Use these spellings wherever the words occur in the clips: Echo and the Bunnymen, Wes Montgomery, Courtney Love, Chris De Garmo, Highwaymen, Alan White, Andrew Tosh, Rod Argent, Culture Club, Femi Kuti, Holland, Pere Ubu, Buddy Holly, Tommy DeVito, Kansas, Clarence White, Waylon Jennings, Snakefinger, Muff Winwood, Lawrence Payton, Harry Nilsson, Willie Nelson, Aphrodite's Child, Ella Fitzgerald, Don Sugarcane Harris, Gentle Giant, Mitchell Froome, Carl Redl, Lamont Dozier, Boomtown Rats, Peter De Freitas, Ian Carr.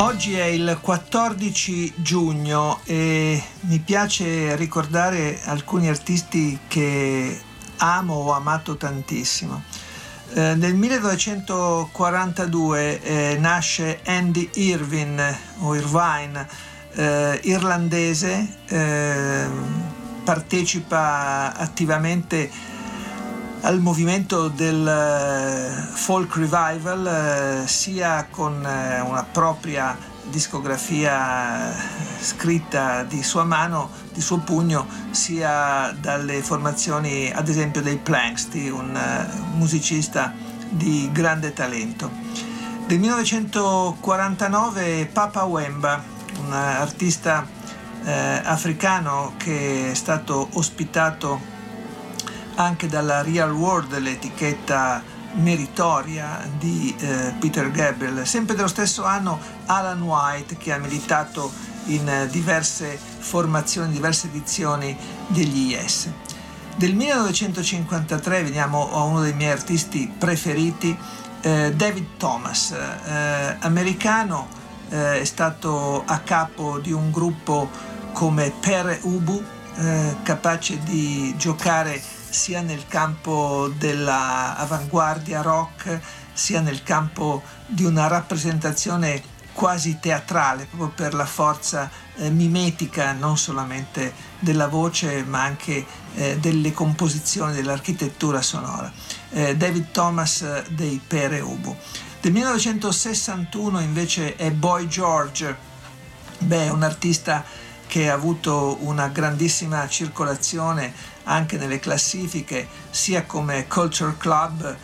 Oggi è il 14 giugno e mi piace ricordare alcuni artisti che amo o ho amato tantissimo. Nel 1942 nasce Andy Irvine, irlandese, partecipa attivamente al movimento del folk revival, sia con una propria discografia scritta di sua mano, di suo pugno, sia dalle formazioni ad esempio dei Planksty, un musicista di grande talento. Del 1949 Papa Wemba, un artista africano che è stato ospitato anche dalla Real World, l'etichetta meritoria di Peter Gabriel. Sempre dello stesso anno Alan White, che ha militato in diverse formazioni, diverse edizioni degli Yes. Del 1953 veniamo a uno dei miei artisti preferiti, David Thomas, americano, è stato a capo di un gruppo come Pere Ubu, capace di giocare sia nel campo dell'avanguardia rock, sia nel campo di una rappresentazione quasi teatrale, proprio per la forza mimetica non solamente della voce ma anche delle composizioni, dell'architettura sonora. David Thomas dei Pere Ubu. Del 1961 invece è Boy George, un artista che ha avuto una grandissima circolazione anche nelle classifiche, sia come Culture Club,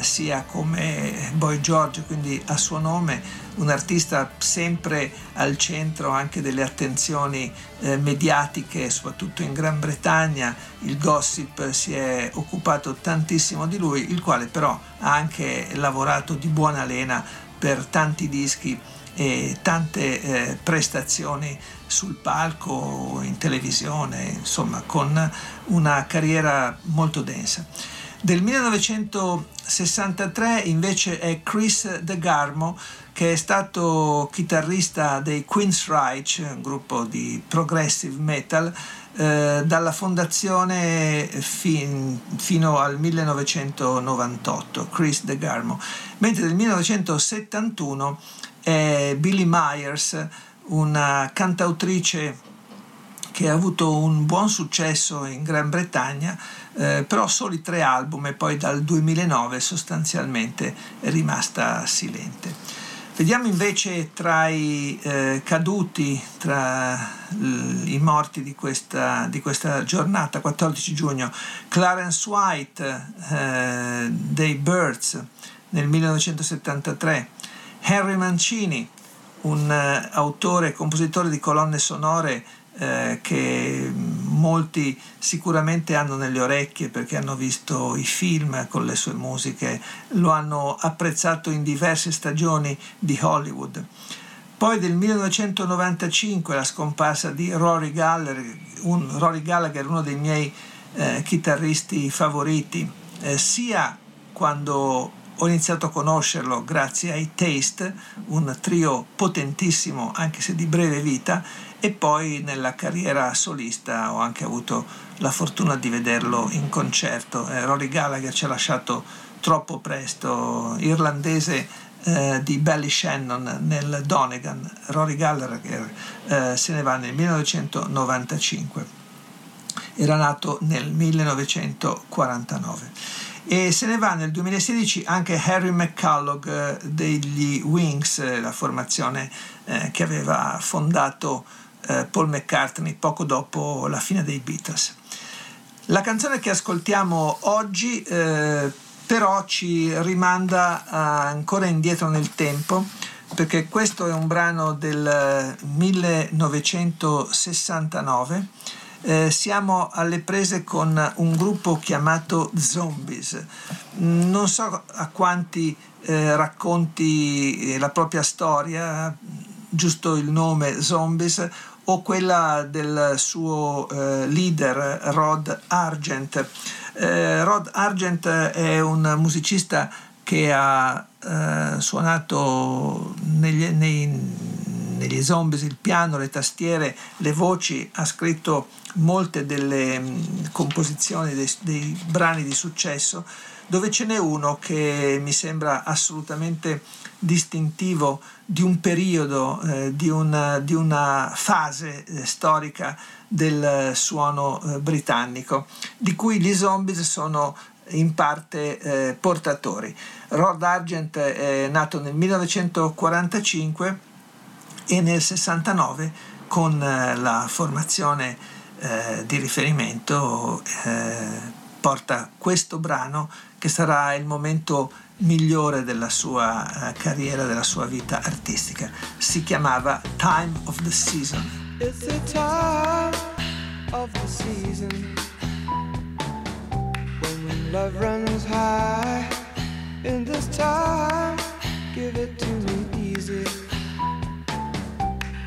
sia come Boy George, quindi a suo nome, un artista sempre al centro anche delle attenzioni mediatiche, soprattutto in Gran Bretagna. Il gossip si è occupato tantissimo di lui, il quale però ha anche lavorato di buona lena per tanti dischi e tante prestazioni sul palco, in televisione, insomma, con una carriera molto densa. Del 1963 invece è Chris De Garmo, che è stato chitarrista dei Queensrÿche, un gruppo di progressive metal, dalla fondazione fino al 1998, Chris De Garmo. Mentre del 1971 è Billie Myers, una cantautrice che ha avuto un buon successo in Gran Bretagna, però soli 3 album e poi dal 2009 sostanzialmente è rimasta silente. Vediamo invece tra i caduti, tra i morti di questa giornata, 14 giugno, Clarence White dei Birds nel 1973, Henry Mancini, un autore e compositore di colonne sonore che molti sicuramente hanno nelle orecchie perché hanno visto i film con le sue musiche, lo hanno apprezzato in diverse stagioni di Hollywood. Poi del 1995 la scomparsa di Rory Gallagher, uno dei miei chitarristi favoriti, sia quando ho iniziato a conoscerlo grazie ai Taste, un trio potentissimo anche se di breve vita, e poi nella carriera solista ho anche avuto la fortuna di vederlo in concerto. Rory Gallagher ci ha lasciato troppo presto, irlandese di Ballyshannon nel Donegal. Rory Gallagher se ne va nel 1995, era nato nel 1949. E se ne va nel 2016 anche Harry McCullough degli Wings, la formazione che aveva fondato Paul McCartney poco dopo la fine dei Beatles. La canzone che ascoltiamo oggi però ci rimanda ancora indietro nel tempo, perché questo è un brano del 1969. Siamo alle prese con un gruppo chiamato Zombies. Non so a quanti racconti la propria storia, giusto il nome Zombies, o quella del suo leader Rod Argent. Rod Argent è un musicista che ha suonato negli Zombies il piano, le tastiere, le voci, ha scritto molte delle composizioni dei brani di successo, dove ce n'è uno che mi sembra assolutamente distintivo di un periodo, di una fase storica del suono britannico, di cui gli Zombies sono in parte portatori. Rod Argent è nato nel 1945 e nel 69 con la formazione di riferimento porta questo brano, che sarà il momento migliore della sua carriera, della sua vita artistica. Si chiamava Time of the Season. It's the time of the season, when love runs high. In this time, give it to me easy,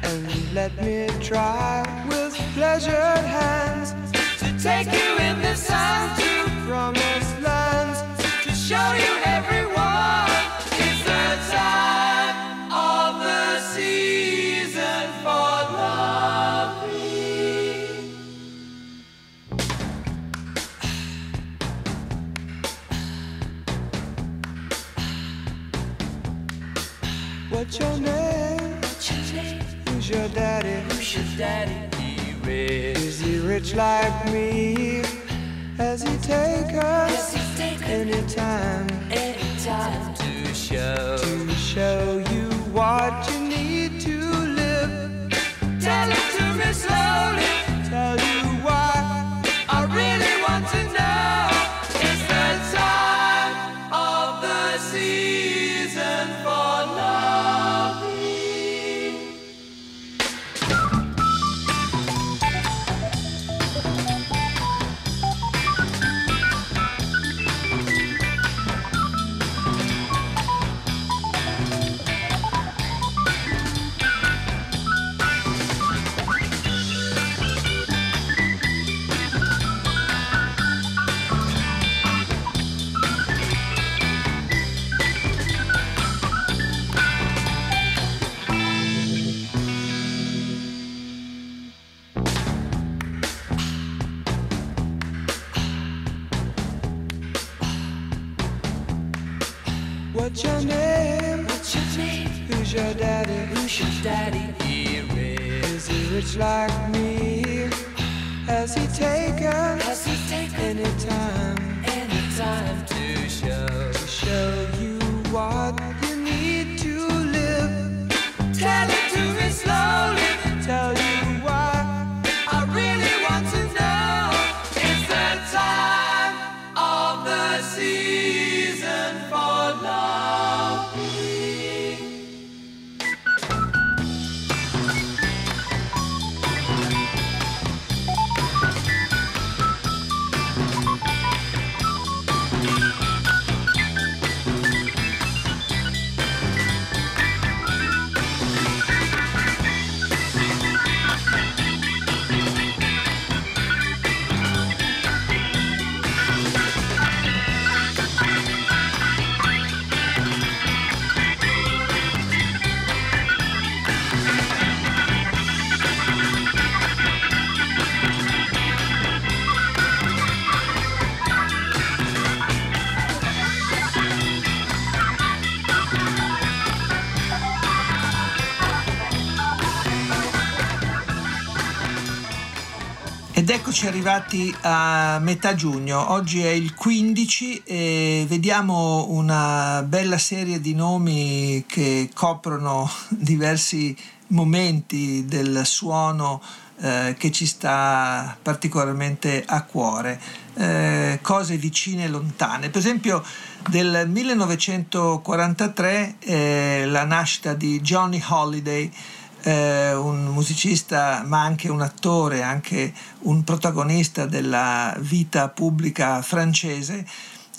and let me try with pleasured hands to take you in this time to promised lands, to show you everyone it's the time of the season for love. What's your name? Who's your daddy? Who's your daddy? Is he rich like me? Has he taken any time to show you what you need to live? Tell it to me slowly. Tell you why I really want to know. It's the time of the season for love. What's your name? What's your name? Who's your daddy? Who's your daddy? Here is. Is he rich like me? Has he taken any time to show you what you need to live? Tell it to me slowly. Tell you why I really want to know. It's the time of the season for love. Ed eccoci arrivati a metà giugno, oggi è il 15 e vediamo una bella serie di nomi che coprono diversi momenti del suono che ci sta particolarmente a cuore, cose vicine e lontane. Per esempio del 1943 la nascita di Johnny Hallyday, un musicista ma anche un attore, anche un protagonista della vita pubblica francese,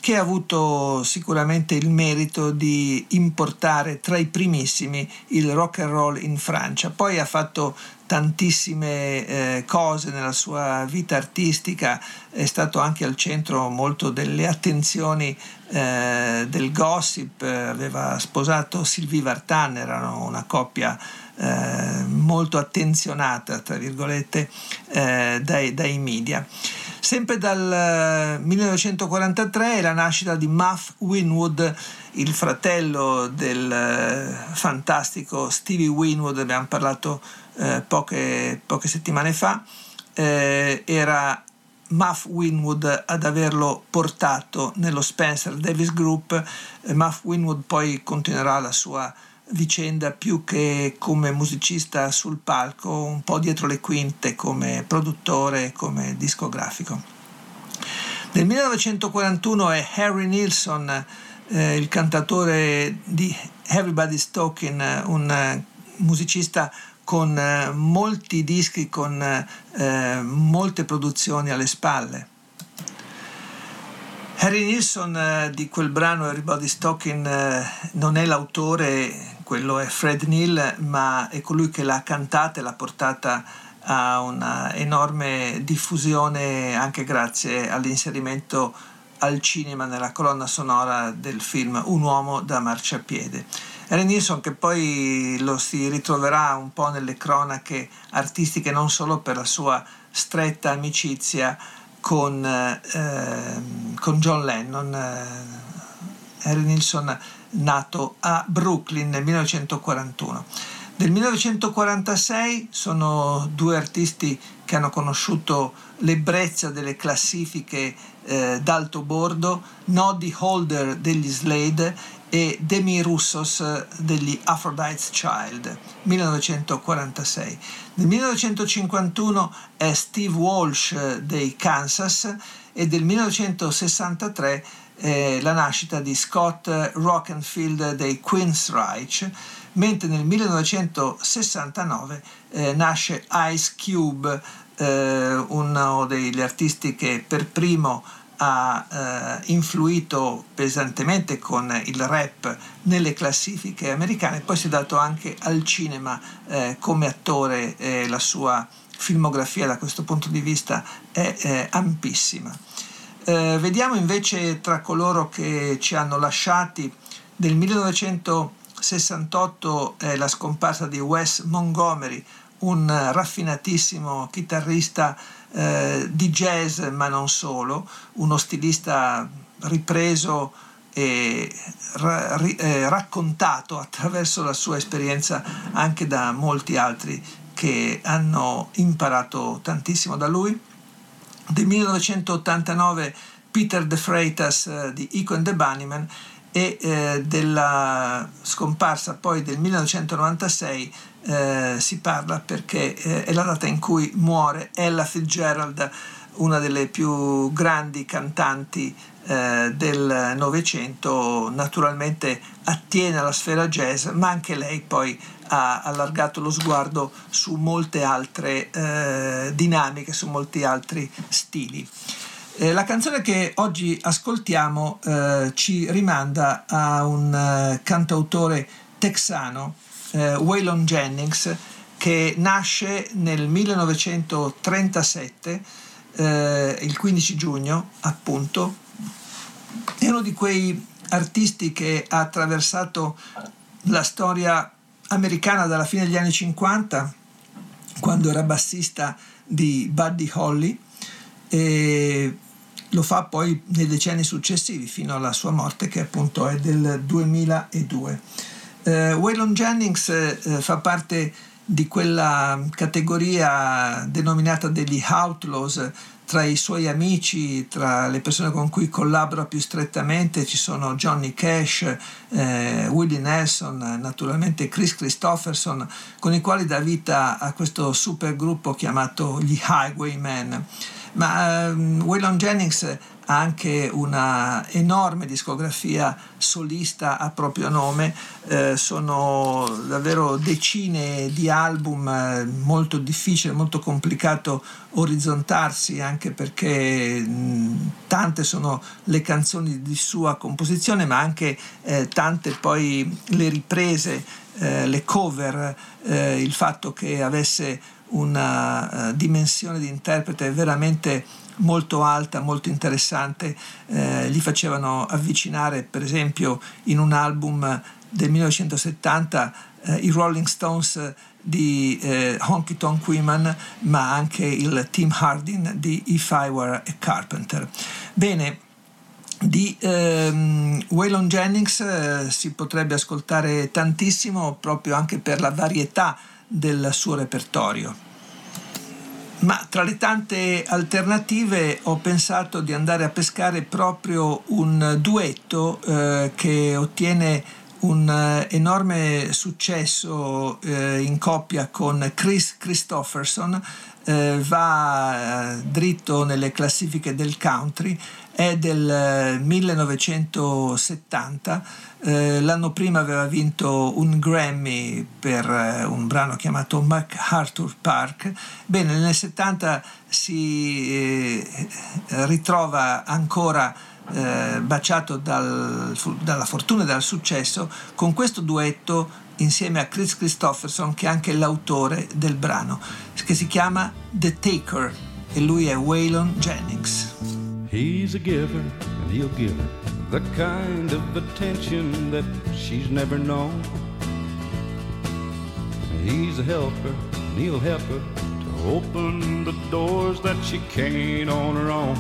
che ha avuto sicuramente il merito di importare tra i primissimi il rock and roll in Francia. Poi ha fatto tantissime cose nella sua vita artistica, è stato anche al centro molto delle attenzioni del gossip, aveva sposato Sylvie Vartan, erano una coppia molto attenzionata, tra virgolette, dai media. Sempre dal 1943 è la nascita di Muff Winwood, il fratello del fantastico Stevie Winwood, abbiamo parlato poche settimane fa. Era Muff Winwood ad averlo portato nello Spencer Davis Group. Muff Winwood poi continuerà la sua vicenda più che come musicista sul palco, un po' dietro le quinte come produttore, come discografico. Nel 1941 è Harry Nilsson, il cantatore di Everybody's Talking, un musicista con molti dischi, con molte produzioni alle spalle. Harry Nilsson di quel brano Everybody's Talking non è l'autore, quello è Fred Neil, ma è colui che l'ha cantata e l'ha portata a una enorme diffusione anche grazie all'inserimento al cinema nella colonna sonora del film Un uomo da marciapiede. Harry Nilsson che poi lo si ritroverà un po' nelle cronache artistiche non solo per la sua stretta amicizia con John Lennon. Harry Nilsson nato a Brooklyn nel 1941. Nel 1946 sono due artisti che hanno conosciuto l'ebbrezza delle classifiche d'alto bordo, Noddy Holder degli Slade e Demi Roussos degli Aphrodite's Child, 1946. Nel 1951 è Steve Walsh dei Kansas e del 1963 la nascita di Scott Rockenfield dei Queensrÿche, mentre nel 1969 nasce Ice Cube, uno degli artisti che per primo ha influito pesantemente con il rap nelle classifiche americane, poi si è dato anche al cinema come attore, la sua filmografia da questo punto di vista è ampissima. Vediamo invece tra coloro che ci hanno lasciati. Del 1968 è la scomparsa di Wes Montgomery, un raffinatissimo chitarrista di jazz ma non solo, uno stilista ripreso e raccontato attraverso la sua esperienza anche da molti altri che hanno imparato tantissimo da lui. Del 1989 Peter De Freitas di Echo and the Bunnymen e della scomparsa poi del 1996 si parla perché è la data in cui muore Ella Fitzgerald, una delle più grandi cantanti del Novecento. Naturalmente attiene alla sfera jazz, ma anche lei poi ha allargato lo sguardo su molte altre dinamiche, su molti altri stili. La canzone che oggi ascoltiamo ci rimanda a un cantautore texano, Waylon Jennings, che nasce nel 1937, il 15 giugno appunto. È uno di quei artisti che ha attraversato la storia americana dalla fine degli anni 50, quando era bassista di Buddy Holly, e lo fa poi nei decenni successivi fino alla sua morte, che appunto è del 2002. Waylon Jennings fa parte di quella categoria denominata degli outlaws. Tra i suoi amici, tra le persone con cui collabora più strettamente, ci sono Johnny Cash, Willie Nelson, naturalmente Kris Kristofferson, con i quali dà vita a questo supergruppo chiamato gli Highwaymen. Ma Waylon Jennings ha anche una enorme discografia solista a proprio nome, sono davvero decine di album, molto difficile, molto complicato orizzontarsi, anche perché tante sono le canzoni di sua composizione, ma anche tante poi le riprese, le cover, il fatto che avesse una dimensione di interprete veramente molto alta, molto interessante, gli facevano avvicinare per esempio in un album del 1970 i Rolling Stones di Honky Tonk Woman, ma anche il Tim Hardin di If I Were a Carpenter. Bene, di Waylon Jennings si potrebbe ascoltare tantissimo, proprio anche per la varietà del suo repertorio. Ma tra le tante alternative ho pensato di andare a pescare proprio un duetto che ottiene un enorme successo in coppia con Kris Kristofferson, va dritto nelle classifiche del country, è del 1970, l'anno prima aveva vinto un Grammy per un brano chiamato MacArthur Park. Bene, nel 70 si ritrova ancora baciato dalla fortuna e dal successo con questo duetto insieme a Kris Kristofferson, che è anche l'autore del brano, che si chiama The Taker, e lui è Waylon Jennings. He's a giver, and he'll give her the kind of attention that she's never known. He's a helper, and he'll help her to open the doors that she can't on her own.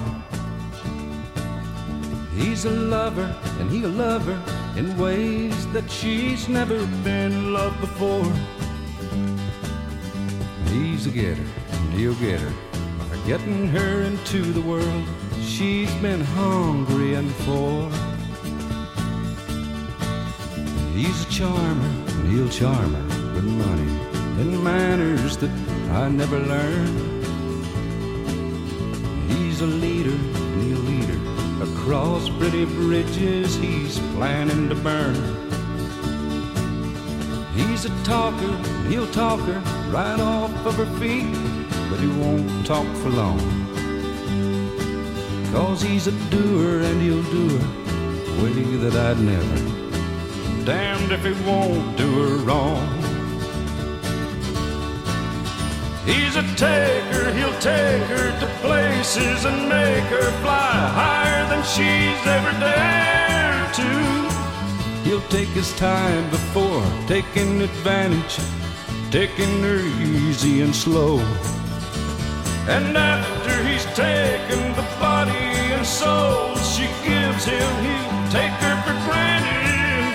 He's a lover, and he'll love her in ways that she's never been loved before. He's a getter, and he'll get her by getting her into the world she's been hungry and for. He's a charmer, and he'll charm her with money and manners that I never learned. He's a leader, and he'll lead her across pretty bridges he's planning to burn. He's a talker, and he'll talk her right off of her feet, but he won't talk for long. 'Cause he's a doer, and he'll do her way that I'd never, damned if he won't do her wrong. He's a taker, he'll take her to places and make her fly higher than she's ever dared to. He'll take his time before taking advantage, taking her easy and slow. And after he's taken the body and soul she gives him, he'll take her for granted,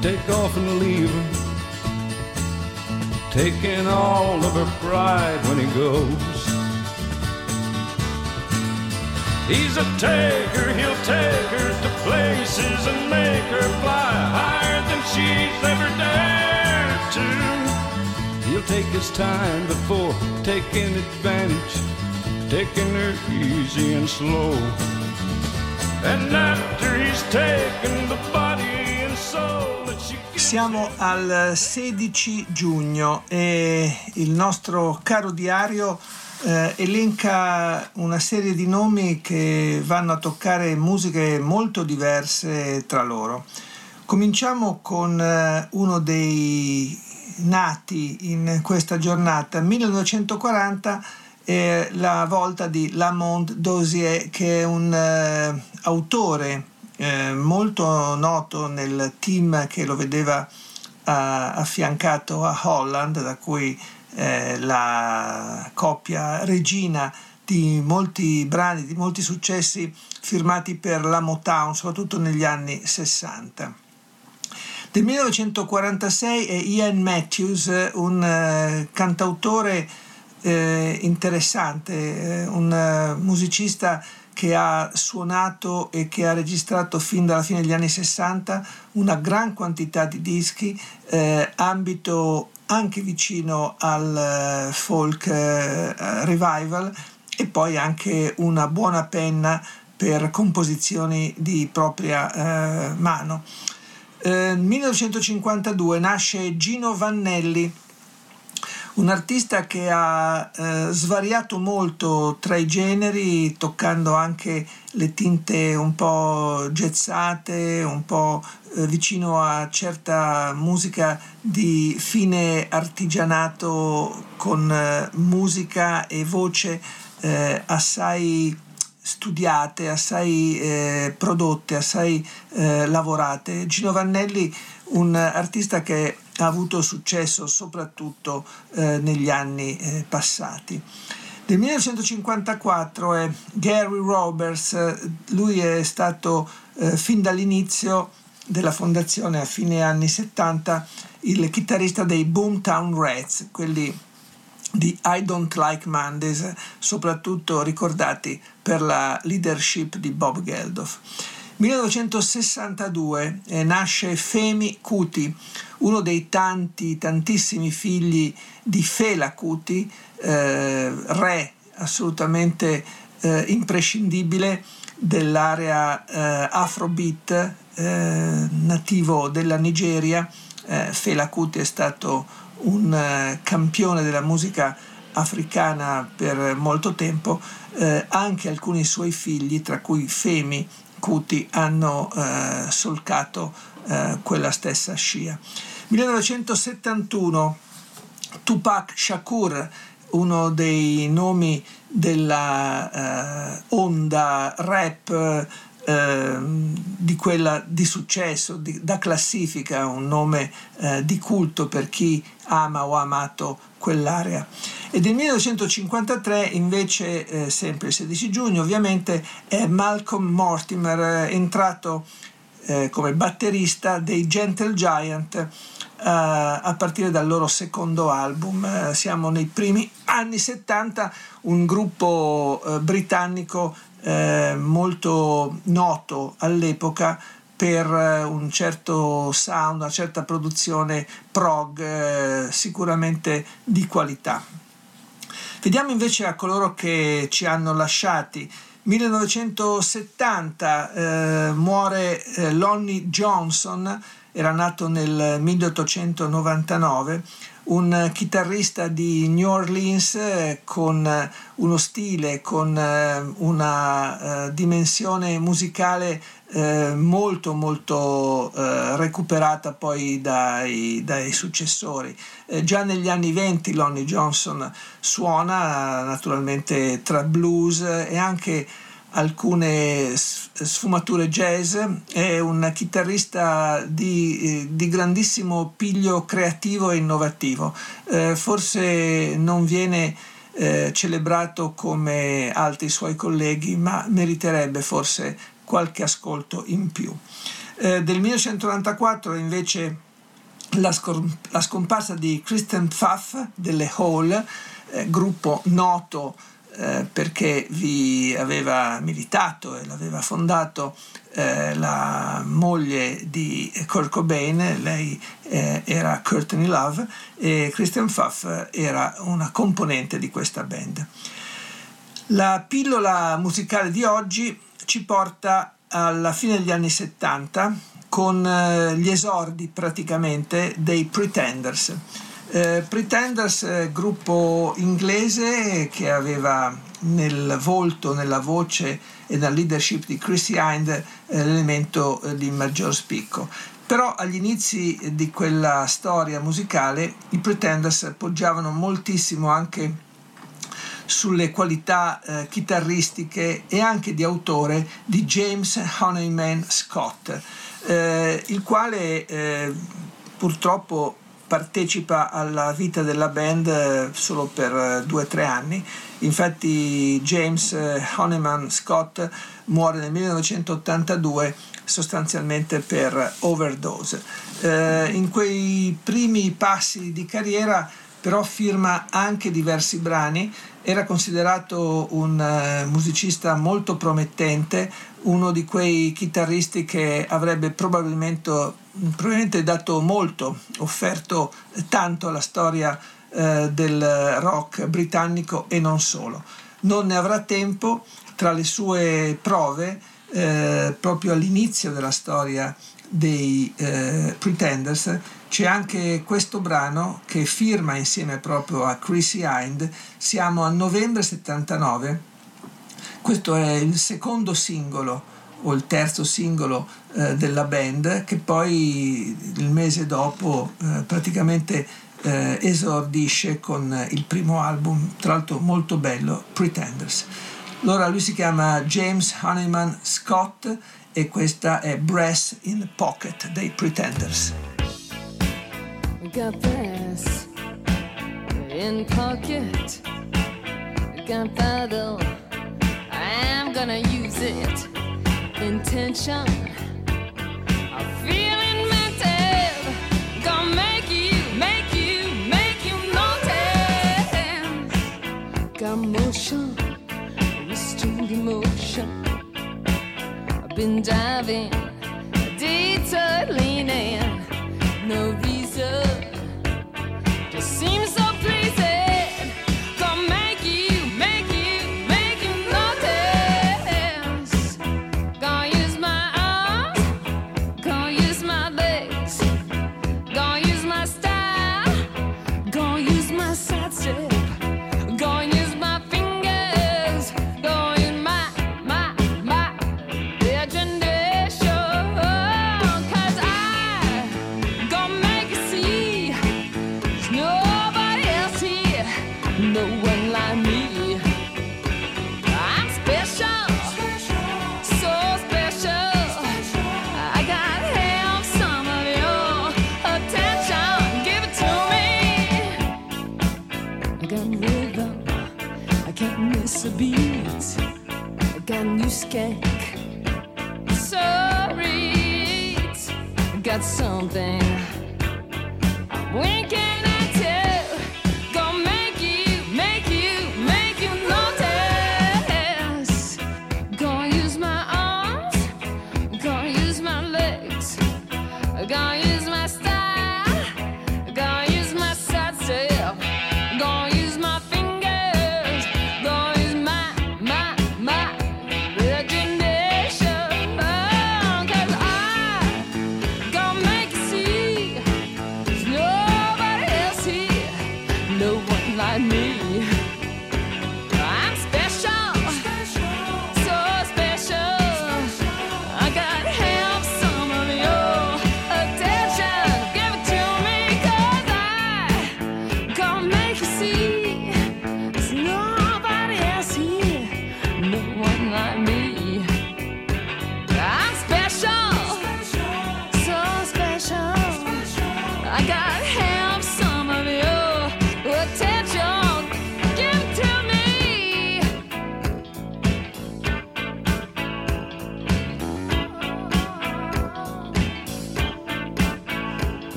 take off and leave her, taking all of her pride when he goes. He's a taker, he'll take her to places and make her fly higher than she's ever dared to. He'll take his time before taking advantage, taking her easy and slow. And after he's taken the body and soul that she gives. Siamo al 16 giugno e il nostro caro diario elenca una serie di nomi che vanno a toccare musiche molto diverse tra loro. Cominciamo con uno dei nati in questa giornata, 1940, la volta di Lamont Dozier, che è un autore molto noto nel team che lo vedeva affiancato a Holland, da cui la coppia regina di molti brani, di molti successi firmati per la Motown, soprattutto negli anni 60. Del 1946 è Ian Matthews, un cantautore interessante, un musicista che ha suonato e che ha registrato fin dalla fine degli anni 60 una gran quantità di dischi, ambito anche vicino al folk revival, e poi anche una buona penna per composizioni di propria mano. Nel 1952 nasce Gino Vannelli, un artista che ha svariato molto tra i generi, toccando anche le tinte un po' gezzate, un po' vicino a certa musica di fine artigianato, con musica e voce assai studiate, assai prodotte, assai lavorate. Gino Vannelli, un artista che ha avuto successo soprattutto negli anni passati. Nel 1954 è Gary Roberts, lui è stato fin dall'inizio della fondazione a fine anni 70 il chitarrista dei Boomtown Rats, quelli di I Don't Like Mondays, soprattutto ricordati per la leadership di Bob Geldof. 1962 nasce Femi Kuti, uno dei tantissimi figli di Fela Kuti, re assolutamente imprescindibile dell'area afrobeat, nativo della Nigeria. Fela Kuti è stato un campione della musica africana per molto tempo. Anche alcuni suoi figli, tra cui Femi Kuti, hanno solcato quella stessa scia. 1971 Tupac Shakur, uno dei nomi della onda rap di quella di successo, da classifica, un nome di culto per chi ama o ha amato quell'area. E del 1953 invece, sempre il 16 giugno ovviamente, è Malcolm Mortimer, entrato come batterista dei Gentle Giant a partire dal loro secondo album. Siamo nei primi anni 70, un gruppo britannico molto noto all'epoca per un certo sound, una certa produzione prog sicuramente di qualità. Vediamo invece a coloro che ci hanno lasciati. 1970 muore Lonnie Johnson, era nato nel 1899, un chitarrista di New Orleans con uno stile, con una dimensione musicale molto molto recuperata poi dai successori. Già negli anni 20 Lonnie Johnson suona naturalmente tra blues e anche alcune sfumature jazz. È un chitarrista di grandissimo piglio creativo e innovativo, forse non viene celebrato come altri suoi colleghi, ma meriterebbe forse qualche ascolto in più. Del 1994 invece la scomparsa di Kristen Pfaff delle Hole, gruppo noto perché vi aveva militato e l'aveva fondato la moglie di Kurt Cobain. Lei era Courtney Love e Kristen Pfaff era una componente di questa band. La pillola musicale di oggi ci porta alla fine degli anni 70 con gli esordi praticamente dei Pretenders. Pretenders, gruppo inglese che aveva nel volto, nella voce e nella leadership di Chris Hind l'elemento di maggior spicco. Però agli inizi di quella storia musicale i Pretenders poggiavano moltissimo anche sulle qualità chitarristiche e anche di autore di James Honeyman Scott, il quale purtroppo partecipa alla vita della band solo per 2 o 3 anni. Infatti James Honeyman Scott muore nel 1982 sostanzialmente per overdose. In quei primi passi di carriera però firma anche diversi brani, era considerato un musicista molto promettente, uno di quei chitarristi che avrebbe probabilmente dato molto, offerto tanto alla storia del rock britannico e non solo. Non ne avrà tempo. Tra le sue prove, proprio all'inizio della storia dei Pretenders, c'è anche questo brano che firma insieme proprio a Chrissie Hynde. Siamo a novembre 79, questo è il secondo singolo o il terzo singolo della band, che poi il mese dopo praticamente esordisce con il primo album, tra l'altro molto bello, Pretenders. Allora lui si chiama James Honeyman Scott e questa è Brass in Pocket dei Pretenders. Got brass in pocket, gunpowder, I'm gonna use it. Intention, I'm feeling mental, gonna make you notice. Got motion, restored emotion, I've been diving, detour leaning, no reason, just seems so pleasing.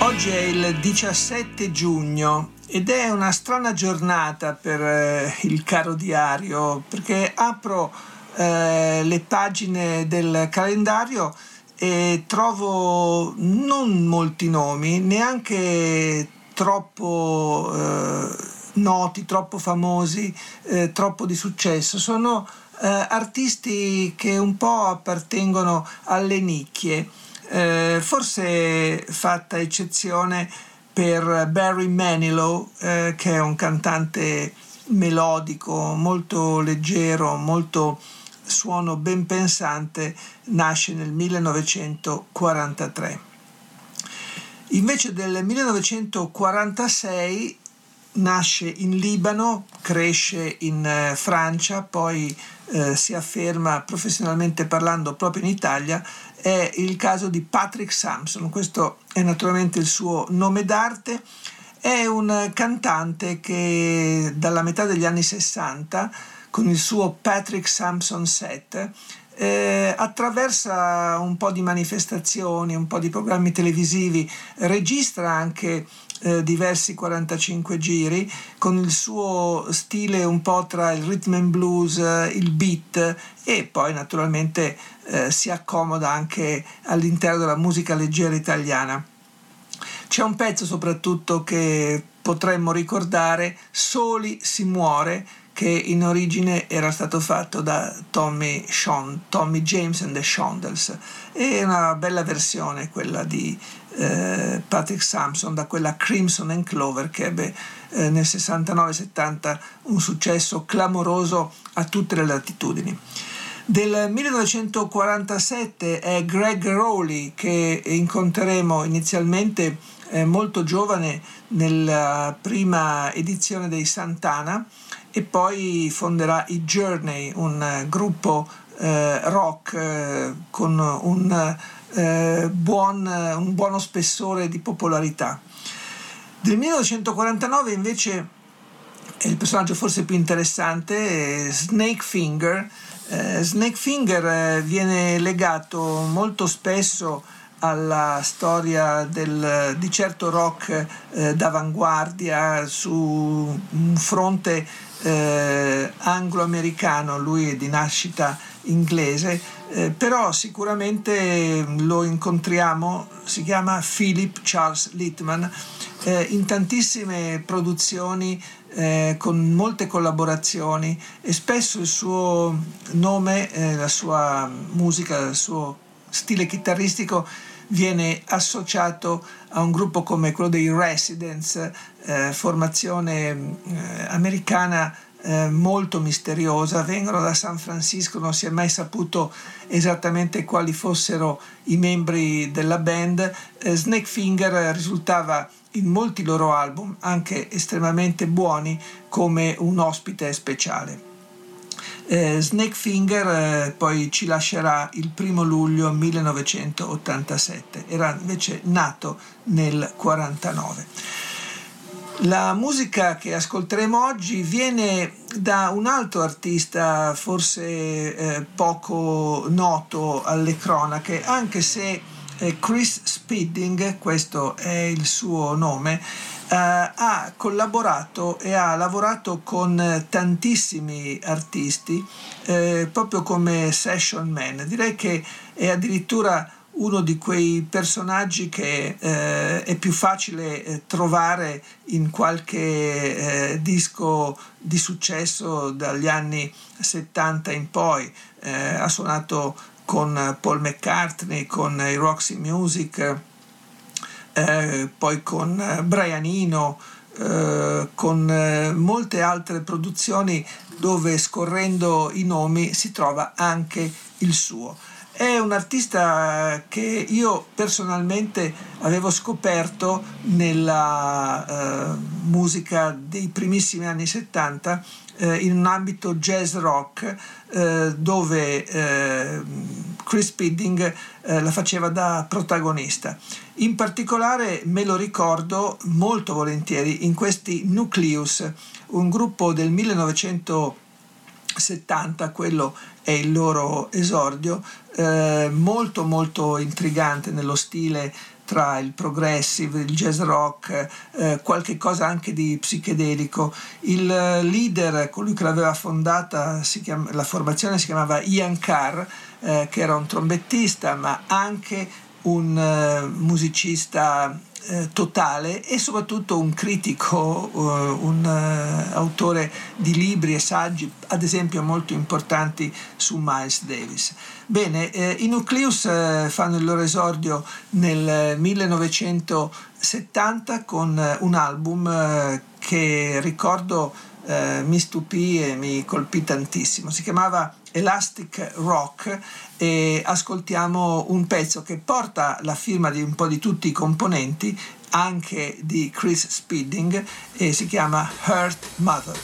Oggi è il 17 giugno ed è una strana giornata per il caro diario, perché apro le pagine del calendario e trovo non molti nomi, neanche troppo noti, troppo famosi, troppo di successo. Sono artisti che un po' appartengono alle nicchie. Forse fatta eccezione per Barry Manilow, che è un cantante melodico, molto leggero, molto suono ben pensante, nasce nel 1943. Invece del 1946 nasce in Libano, cresce in Francia, poi si afferma professionalmente parlando proprio in Italia. È il caso di Patrick Sampson, questo è naturalmente il suo nome d'arte. È un cantante che dalla metà degli anni 60, con il suo Patrick Sampson Set, attraversa un po' di manifestazioni, un po' di programmi televisivi, registra anche diversi 45 giri con il suo stile un po' tra il rhythm and blues, il beat, e poi naturalmente si accomoda anche all'interno della musica leggera italiana. C'è un pezzo soprattutto che potremmo ricordare, Soli si muore, che in origine era stato fatto da Tommy James and the Shondells. È una bella versione quella di Patrick Sampson, da quella Crimson and Clover che ebbe nel 69-70 un successo clamoroso a tutte le latitudini. Del 1947 è Greg Rowley, che incontreremo inizialmente molto giovane nella prima edizione dei Santana, e poi fonderà i Journey, un gruppo rock con un buono spessore di popolarità. Del 1949 invece è il personaggio forse più interessante, Snakefinger. Snakefinger viene legato molto spesso alla storia di certo rock d'avanguardia su un fronte anglo-americano, lui è di nascita inglese, però sicuramente lo incontriamo, si chiama Philip Charles Littman, in tantissime produzioni con molte collaborazioni, e spesso il suo nome, la sua musica, il suo stile chitarristico viene associato a un gruppo come quello dei Residents, formazione americana molto misteriosa. Vengono da San Francisco, non si è mai saputo esattamente quali fossero i membri della band. Snakefinger risultava in molti loro album, anche estremamente buoni, come un ospite speciale. Snakefinger poi ci lascerà il 1° luglio 1987, era invece nato nel 49. La musica che ascolteremo oggi viene da un altro artista forse poco noto alle cronache, anche se Chris Spedding, questo è il suo nome, ha collaborato e ha lavorato con tantissimi artisti proprio come session man. Direi che è addirittura uno di quei personaggi che è più facile trovare in qualche disco di successo dagli anni 70 in poi. Ha suonato con Paul McCartney, con i Roxy Music, poi con Brian Eno, con molte altre produzioni dove, scorrendo i nomi, si trova anche il suo. È un artista che io personalmente avevo scoperto nella musica dei primissimi anni 70 in un ambito jazz rock dove Chris Spedding la faceva da protagonista. In particolare me lo ricordo molto volentieri in questi Nucleus, un gruppo del 1970, quello è il loro esordio, molto molto intrigante nello stile tra il progressive, il jazz rock, qualche cosa anche di psichedelico. Il leader, colui che l'aveva fondata, la formazione si chiamava Ian Carr, che era un trombettista ma anche un musicista totale e soprattutto un critico, un autore di libri e saggi, ad esempio molto importanti su Miles Davis. Bene, i Nucleus fanno il loro esordio nel 1970 con un album che ricordo mi stupì e mi colpì tantissimo. Si chiamava Elastic Rock e ascoltiamo un pezzo che porta la firma di un po' di tutti i componenti anche di Chris Spedding, e si chiama Hurt Mother.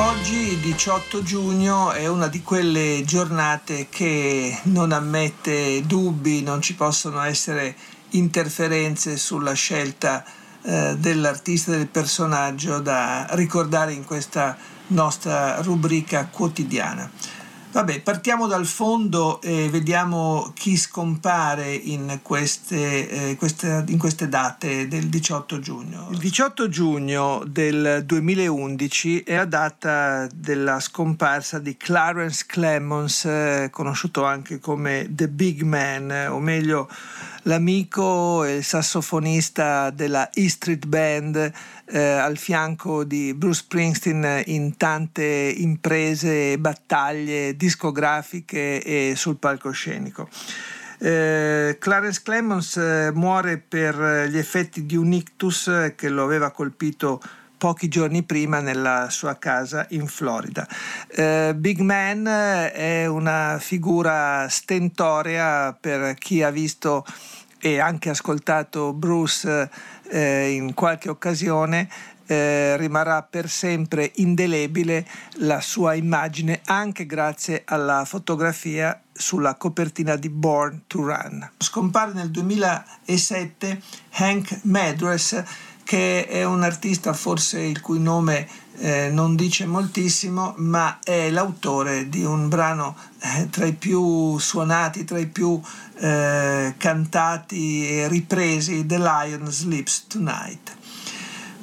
Oggi 18 giugno è una di quelle giornate che non ammette dubbi, non ci possono essere interferenze sulla scelta dell'artista, del personaggio da ricordare in questa nostra rubrica quotidiana. Vabbè, partiamo dal fondo e vediamo chi scompare in queste date del 18 giugno. Il 18 giugno del 2011 è la data della scomparsa di Clarence Clemons, conosciuto anche come The Big Man, o meglio l'amico e il sassofonista della E Street Band, al fianco di Bruce Springsteen in tante imprese e battaglie discografiche e sul palcoscenico. Clarence Clemons muore per gli effetti di un ictus che lo aveva colpito pochi giorni prima nella sua casa in Florida. Big Man è una figura stentorea per chi ha visto e anche ascoltato Bruce in qualche occasione. Rimarrà per sempre indelebile la sua immagine, anche grazie alla fotografia sulla copertina di Born to Run. Scompare nel 2007 Hank Medress, che è un artista forse il cui nome non dice moltissimo, ma è l'autore di un brano tra i più suonati, tra i più cantati e ripresi, The Lion Sleeps Tonight.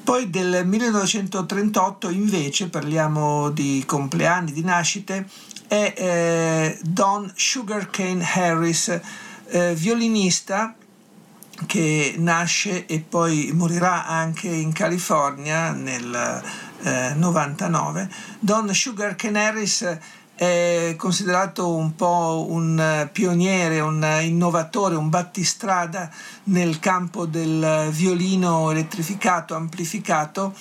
Poi del 1938 invece, parliamo di compleanni, di nascite, è Don Sugarcane Harris, violinista che nasce e poi morirà anche in California nel 99. Don Sugarcane Harris è considerato un po' un pioniere, un innovatore, un battistrada nel campo del violino elettrificato, amplificato.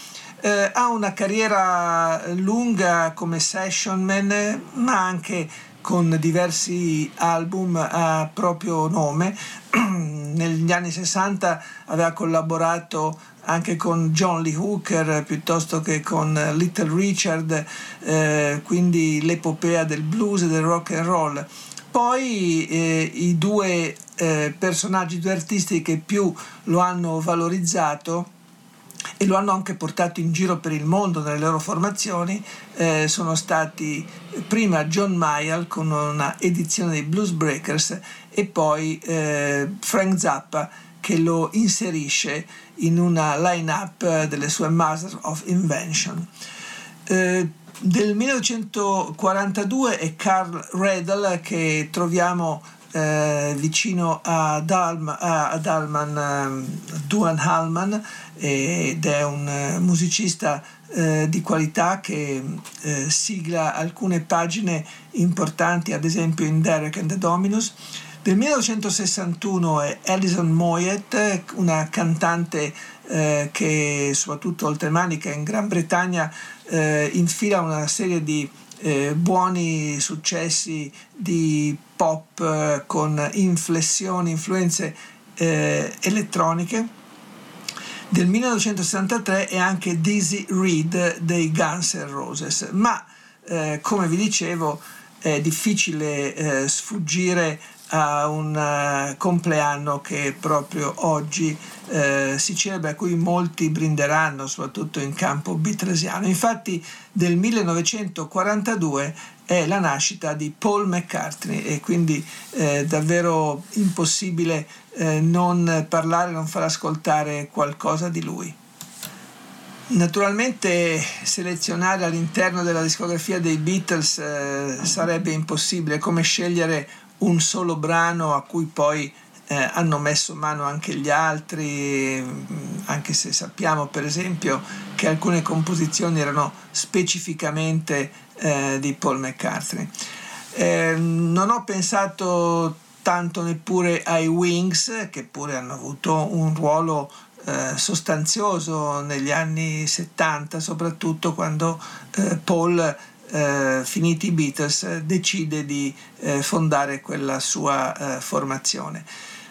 Ha una carriera lunga come session man, ma anche con diversi album a proprio nome. Negli anni 60 aveva collaborato anche con John Lee Hooker piuttosto che con Little Richard, quindi l'epopea del blues e del rock and roll. Poi i due personaggi, due artisti che più lo hanno valorizzato e lo hanno anche portato in giro per il mondo nelle loro formazioni, sono stati prima John Mayall con una edizione dei Blues Breakers e poi Frank Zappa, che lo inserisce in una line-up delle sue Masters of Invention. Del 1942 è Carl Redl, che troviamo vicino a Duan Halman, ed è un musicista di qualità che sigla alcune pagine importanti, ad esempio in Derek and the Dominos. Del 1961 è Alison Moyet, una cantante che soprattutto oltremanica in Gran Bretagna infila una serie di buoni successi di pop con inflessioni, influenze elettroniche. Del 1963 è anche Dizzy Reed dei Guns N' Roses, ma come vi dicevo è difficile sfuggire a un compleanno che proprio oggi si celebra, a cui molti brinderanno, soprattutto in campo beatlesiano. Infatti del 1942 è la nascita di Paul McCartney, e quindi davvero impossibile non parlare, non far ascoltare qualcosa di lui. Naturalmente selezionare all'interno della discografia dei Beatles sarebbe impossibile, come scegliere un solo brano a cui poi hanno messo mano anche gli altri, anche se sappiamo per esempio che alcune composizioni erano specificamente di Paul McCartney. Non ho pensato tanto neppure ai Wings, che pure hanno avuto un ruolo sostanzioso negli anni 70, soprattutto quando Paul, finiti i Beatles, decide di fondare quella sua formazione.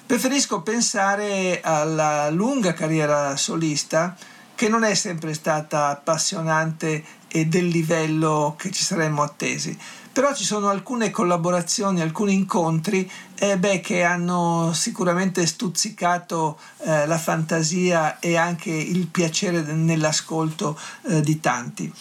Preferisco pensare alla lunga carriera solista che non è sempre stata appassionante e del livello che ci saremmo attesi. Però ci sono alcune collaborazioni, alcuni incontri che hanno sicuramente stuzzicato la fantasia e anche il piacere nell'ascolto di tanti.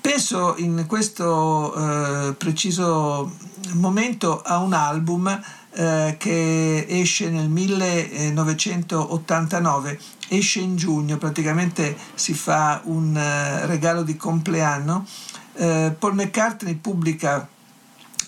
Penso in questo preciso momento a un album che esce nel 1989, esce in giugno, praticamente si fa un regalo di compleanno. Paul McCartney pubblica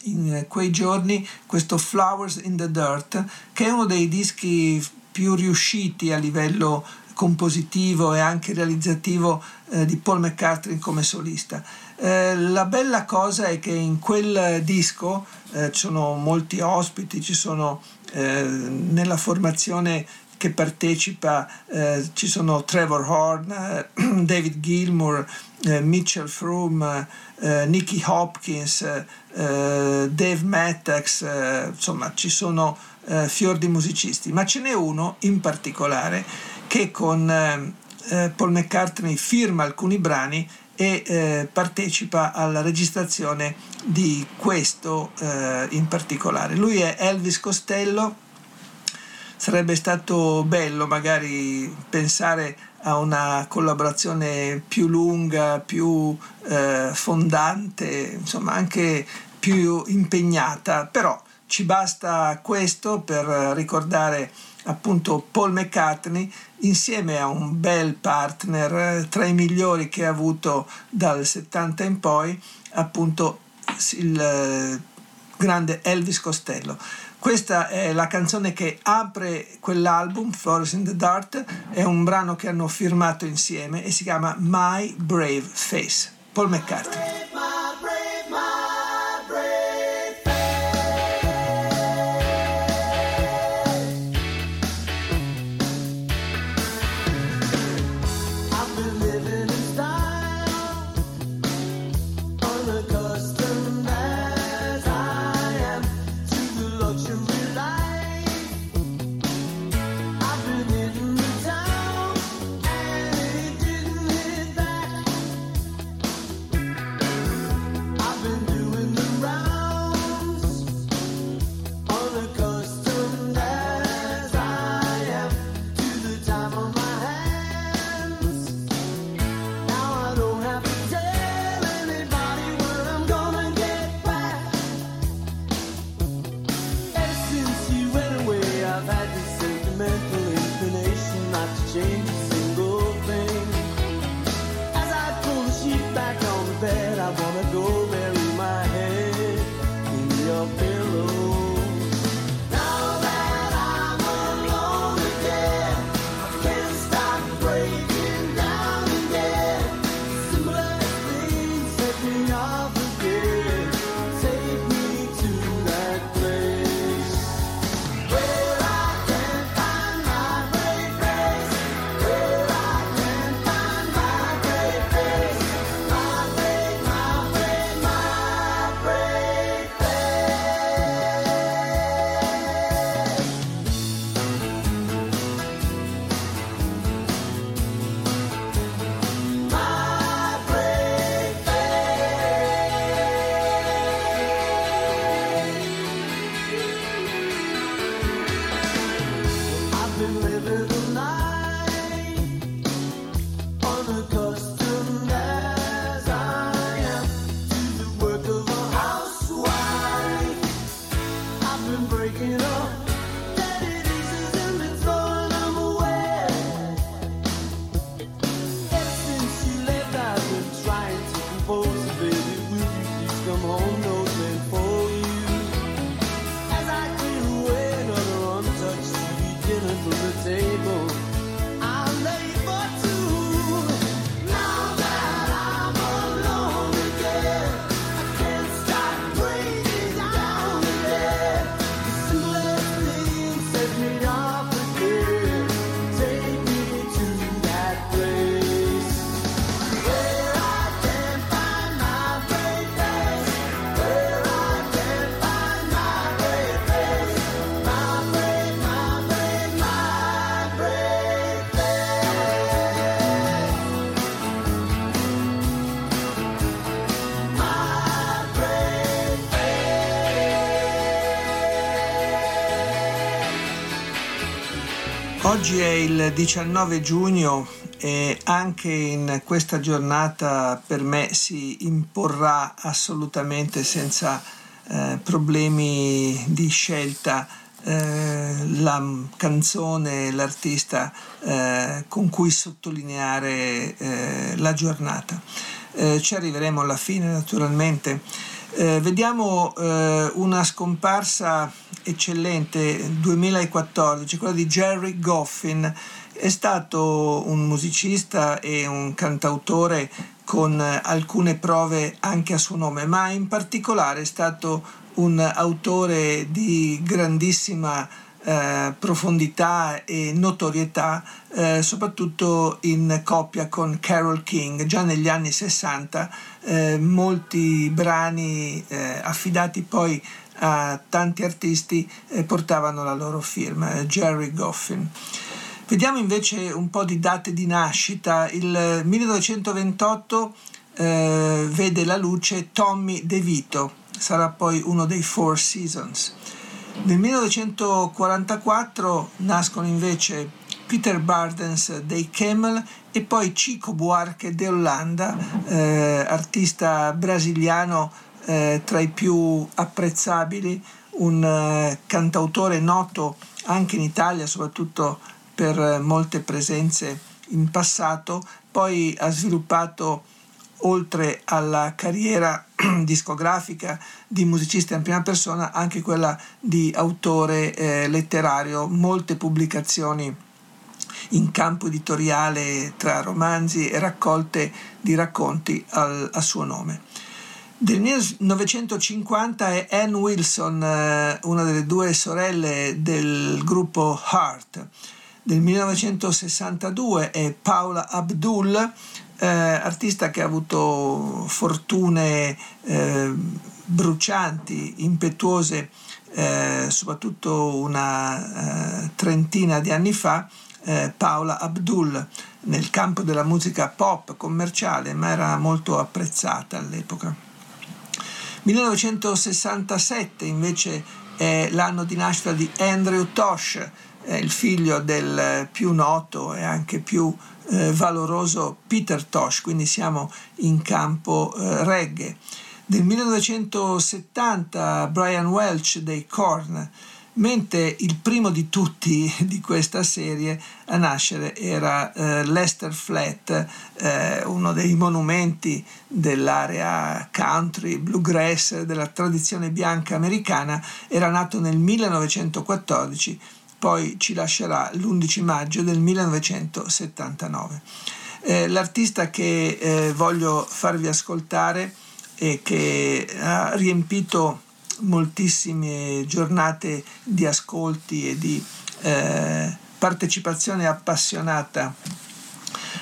in quei giorni questo Flowers in the Dirt, che è uno dei dischi più riusciti a livello compositivo e anche realizzativo di Paul McCartney come solista. La bella cosa è che in quel disco ci sono molti ospiti, ci sono nella formazione che partecipa ci sono Trevor Horn, David Gilmour, Mitchell Froome, Nicky Hopkins, Dave Matthews, insomma ci sono fior di musicisti, ma ce n'è uno in particolare che con Paul McCartney firma alcuni brani e partecipa alla registrazione di questo in particolare. Lui è Elvis Costello. Sarebbe stato bello magari pensare a una collaborazione più lunga, più fondante, insomma anche più impegnata, però ci basta questo per ricordare appunto Paul McCartney insieme a un bel partner tra i migliori che ha avuto dal 70 in poi, appunto il grande Elvis Costello. Questa è la canzone che apre quell'album, Flowers in the Dirt, è un brano che hanno firmato insieme e si chiama My Brave Face, Paul McCartney. Oggi è il 19 giugno e anche in questa giornata per me si imporrà assolutamente senza problemi di scelta la canzone, l'artista con cui sottolineare la giornata. Ci arriveremo alla fine naturalmente. Vediamo una scomparsa eccellente 2014, quella di Gerry Goffin. È stato un musicista e un cantautore con alcune prove anche a suo nome, ma in particolare è stato un autore di grandissima profondità e notorietà, soprattutto in coppia con Carole King. Già negli anni 60 molti brani affidati poi a tanti artisti portavano la loro firma, Gerry Goffin. Vediamo invece un po' di date di nascita. Il 1928 vede la luce Tommy DeVito, sarà poi uno dei Four Seasons. Nel 1944 nascono invece Peter Bardens dei Camel e poi Chico Buarque d'Olanda, artista brasiliano tra i più apprezzabili, un cantautore noto anche in Italia, soprattutto per molte presenze in passato. Poi ha sviluppato, oltre alla carriera discografica di musicista in prima persona, anche quella di autore letterario, molte pubblicazioni in campo editoriale tra romanzi e raccolte di racconti a suo nome. Del 1950 è Ann Wilson, una delle due sorelle del gruppo Heart. Del 1962 è Paula Abdul, artista che ha avuto fortune brucianti, impetuose, soprattutto una trentina di anni fa. Paula Abdul nel campo della musica pop commerciale, ma era molto apprezzata all'epoca. 1967 invece è l'anno di nascita di Andrew Tosh, il figlio del più noto e anche più valoroso Peter Tosh, quindi siamo in campo reggae. Del 1970 Brian Welch dei Korn, mentre il primo di tutti di questa serie a nascere era Lester Flatt, uno dei monumenti dell'area country, bluegrass, della tradizione bianca americana. Era nato nel 1914, poi ci lascerà l'11 maggio del 1979. L'artista che voglio farvi ascoltare e che ha riempito moltissime giornate di ascolti e di partecipazione appassionata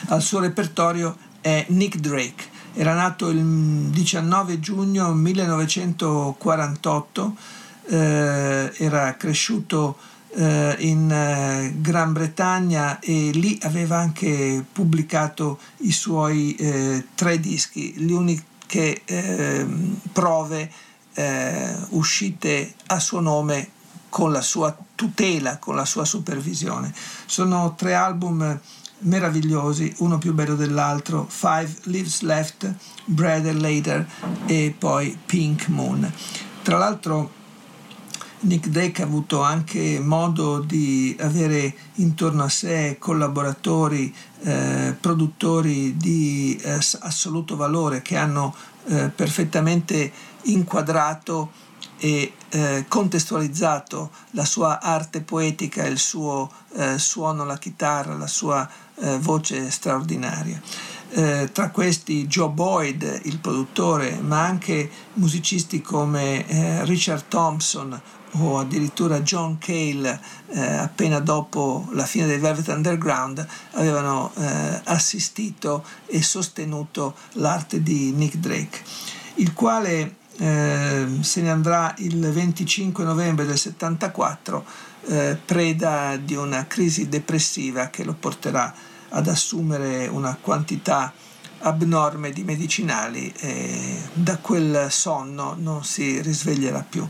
al suo repertorio è Nick Drake. Era nato il 19 giugno 1948, era cresciuto in Gran Bretagna e lì aveva anche pubblicato i suoi 3 dischi, le uniche prove uscite a suo nome con la sua tutela, con la sua supervisione. Sono 3 album meravigliosi, uno più bello dell'altro: 5 Lives Left, Brighter Later e poi Pink Moon. Tra l'altro Nick Drake ha avuto anche modo di avere intorno a sé collaboratori, produttori di assoluto valore, che hanno perfettamente inquadrato e contestualizzato la sua arte poetica, il suo suono alla chitarra, la sua voce straordinaria. Tra questi Joe Boyd, il produttore, ma anche musicisti come Richard Thompson o addirittura John Cale, appena dopo la fine dei Velvet Underground, avevano assistito e sostenuto l'arte di Nick Drake, il quale se ne andrà il 25 novembre del 74, preda di una crisi depressiva che lo porterà ad assumere una quantità abnorme di medicinali e da quel sonno non si risveglierà più.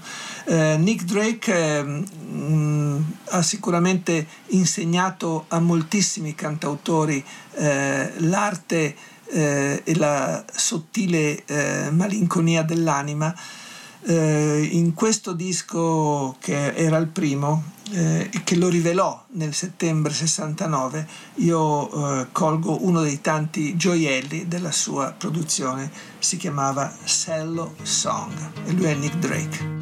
Nick Drake ha sicuramente insegnato a moltissimi cantautori l'arte e la sottile malinconia dell'anima. In questo disco, che era il primo, che lo rivelò nel settembre 69, io colgo uno dei tanti gioielli della sua produzione. Si chiamava Cello Song e lui è Nick Drake.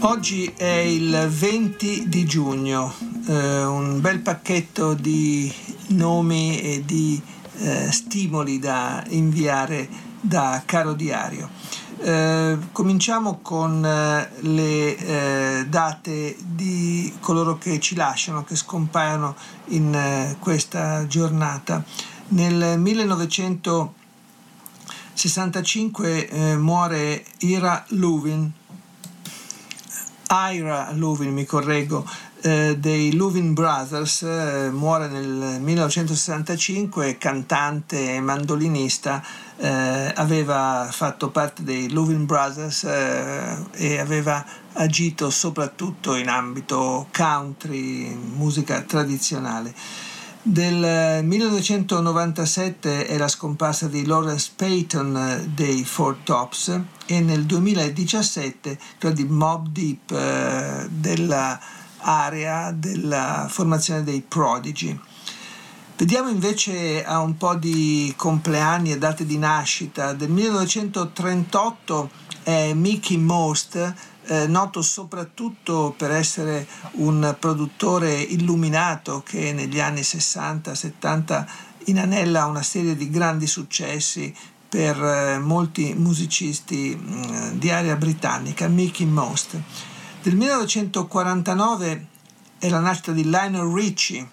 Oggi è il 20 di giugno, un bel pacchetto di nomi e di stimoli da inviare da caro diario. Cominciamo con le date di coloro che ci lasciano, che scompaiono in questa giornata. Nel 1965 muore Ira Levin, dei Levin Brothers, muore nel 1965, cantante e mandolinista. Aveva fatto parte dei Levin Brothers e aveva agito soprattutto in ambito country, musica tradizionale. Del 1997 è la scomparsa di Lawrence Payton dei Four Tops, e nel 2017 di Mobb Deep, dell'area della formazione dei Prodigy. Vediamo invece a un po' di compleanni e date di nascita. Del 1938 è Mickey Most, noto soprattutto per essere un produttore illuminato che negli anni 60-70 inanella una serie di grandi successi per molti musicisti di area britannica. Mickey Most. Del 1949 è la nascita di Lionel Richie,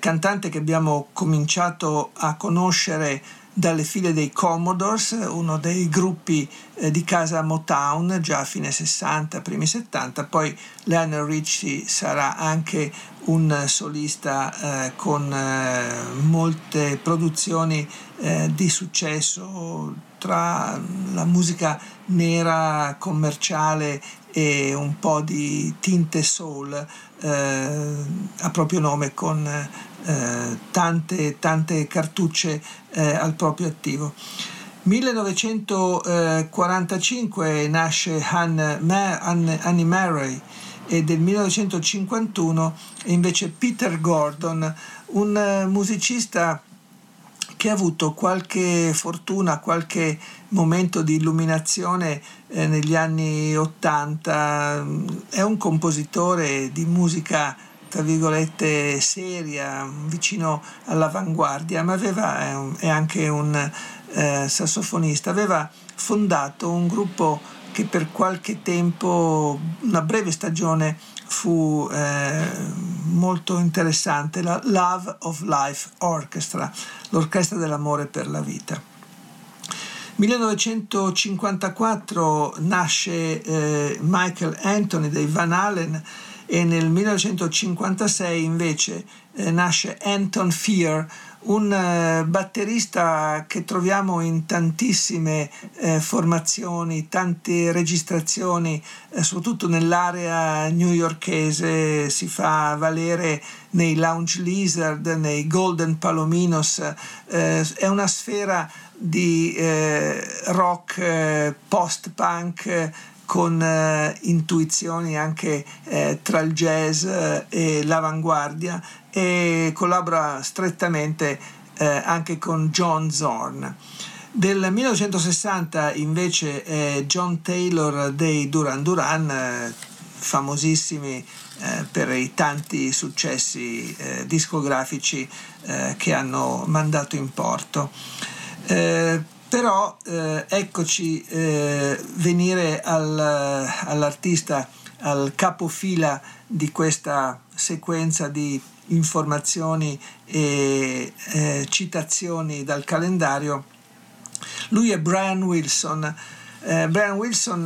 cantante che abbiamo cominciato a conoscere dalle file dei Commodores, uno dei gruppi di casa Motown già a fine 60, primi 70. Poi Lionel Richie sarà anche un solista con molte produzioni di successo tra la musica nera commerciale e un po' di tinte soul, a proprio nome, con tante cartucce al proprio attivo. 1945 nasce Annie Murray, e del 1951 invece Peter Gordon, un musicista che ha avuto qualche fortuna, qualche momento di illuminazione negli anni 80. È un compositore di musica, tra virgolette, seria, vicino all'avanguardia, ma è anche un sassofonista. Aveva fondato un gruppo che per qualche tempo, una breve stagione, fu molto interessante, la Love of Life Orchestra, l'orchestra dell'amore per la vita. 1954 nasce Michael Anthony dei Van Halen, e nel 1956 invece nasce Anton Fear, un batterista che troviamo in tantissime formazioni, tante registrazioni, soprattutto nell'area newyorkese. Si fa valere nei Lounge Lizard, nei Golden Palominos. È una sfera di rock post-punk, con intuizioni anche tra il jazz e l'avanguardia, e collabora strettamente anche con John Zorn. Del 1960 invece è John Taylor dei Duran Duran, famosissimi per i tanti successi discografici che hanno mandato in porto. Però eccoci venire all'artista, al capofila di questa sequenza di informazioni e citazioni dal calendario. Lui è Brian Wilson. Brian Wilson,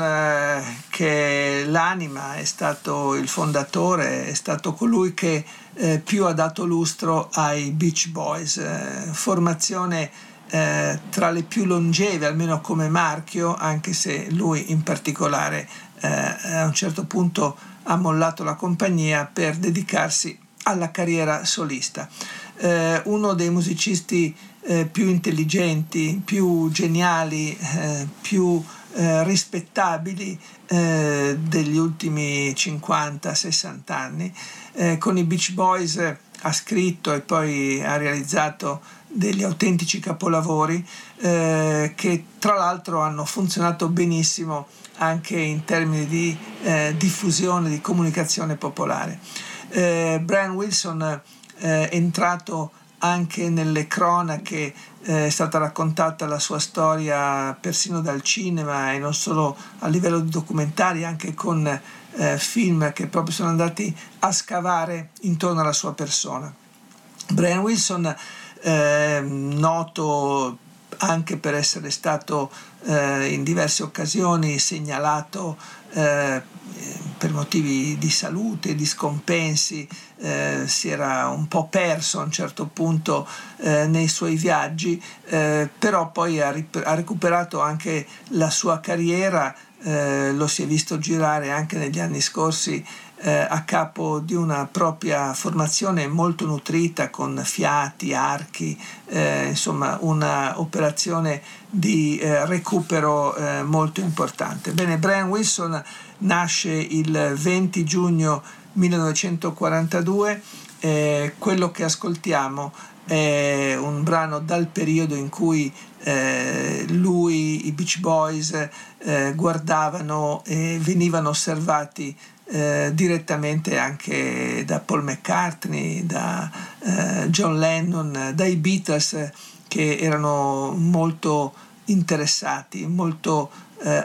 che è l'anima, è stato il fondatore, è stato colui che più ha dato lustro ai Beach Boys, formazione tra le più longeve, almeno come marchio, anche se lui in particolare a un certo punto ha mollato la compagnia per dedicarsi alla carriera solista. Uno dei musicisti più intelligenti, più geniali, più rispettabili degli ultimi 50-60 anni. Con i Beach Boys ha scritto e poi ha realizzato degli autentici capolavori che tra l'altro hanno funzionato benissimo anche in termini di diffusione, di comunicazione popolare. Brian Wilson è entrato anche nelle cronache è stata raccontata la sua storia persino dal cinema e non solo a livello di documentari, anche con film che proprio sono andati a scavare intorno alla sua persona. Brian Wilson, noto anche per essere stato in diverse occasioni segnalato per motivi di salute, di scompensi, si era un po' perso a un certo punto nei suoi viaggi, però poi ha recuperato anche la sua carriera, lo si è visto girare anche negli anni scorsi a capo di una propria formazione molto nutrita con fiati, archi, insomma una operazione di recupero molto importante. Bene, Brian Wilson nasce il 20 giugno 1942, quello che ascoltiamo è un brano dal periodo in cui lui, i Beach Boys guardavano e venivano osservati direttamente anche da Paul McCartney, da John Lennon, dai Beatles, che erano molto interessati, molto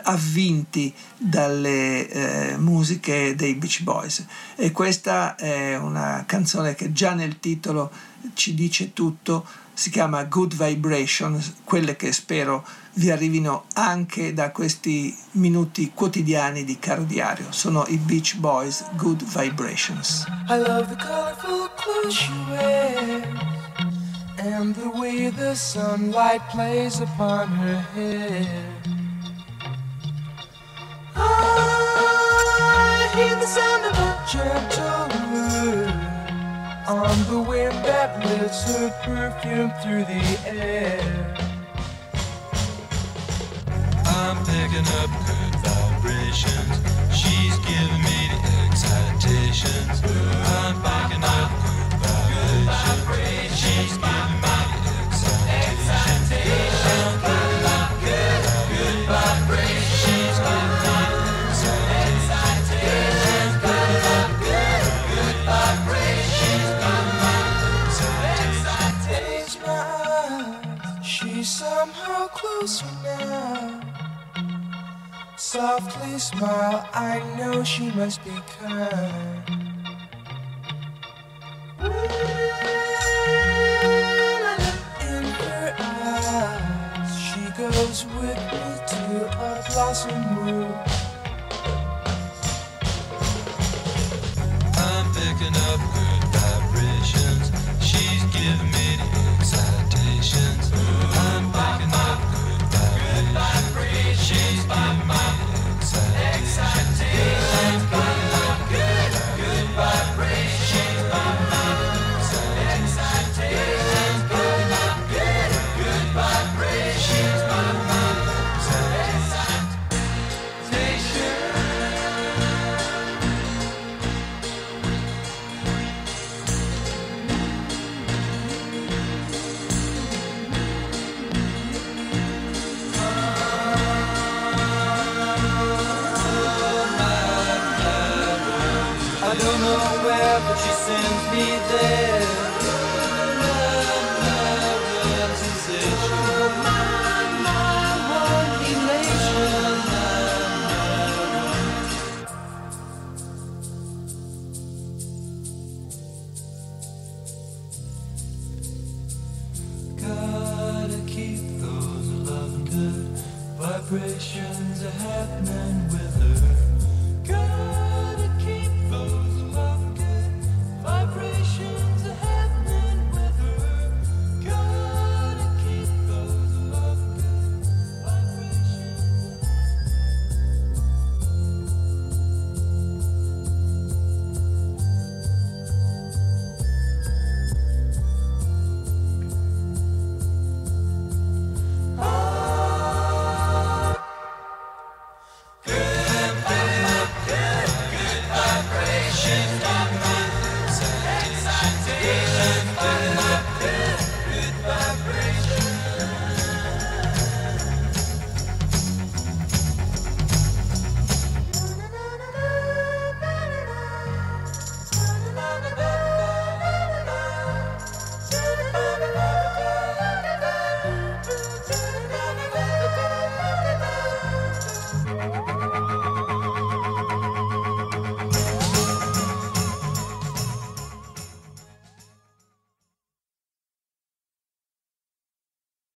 avvinti dalle musiche dei Beach Boys. E questa è una canzone che già nel titolo ci dice tutto, si chiama Good Vibrations, quelle che spero vi arrivino anche da questi minuti quotidiani di Caro Diario. Sono i Beach Boys, Good Vibrations. I love the colorful clothes you wear and the way the sunlight plays upon her hair. I hear the sound of a gentle wind on the wind that lifts her perfume through the air. I'm picking up good vibrations. She's giving me the excitations. I'm picking up good vibrations. She's giving me the excitations. I'm picking up good vibrations. She's giving me the excitations. I'm picking up good vibrations. She's giving me the excitations. My eyes, she's somehow closer now. Softly smile, I know she must be kind. When I look in her eyes, she goes with me to a blossom room. I'm picking up good vibrations. She's giving me the excitations. I'm picking up good vibrations. She's giving me excitations, good, good vibrations, excitations, good, good vibrations, vibrations are happening with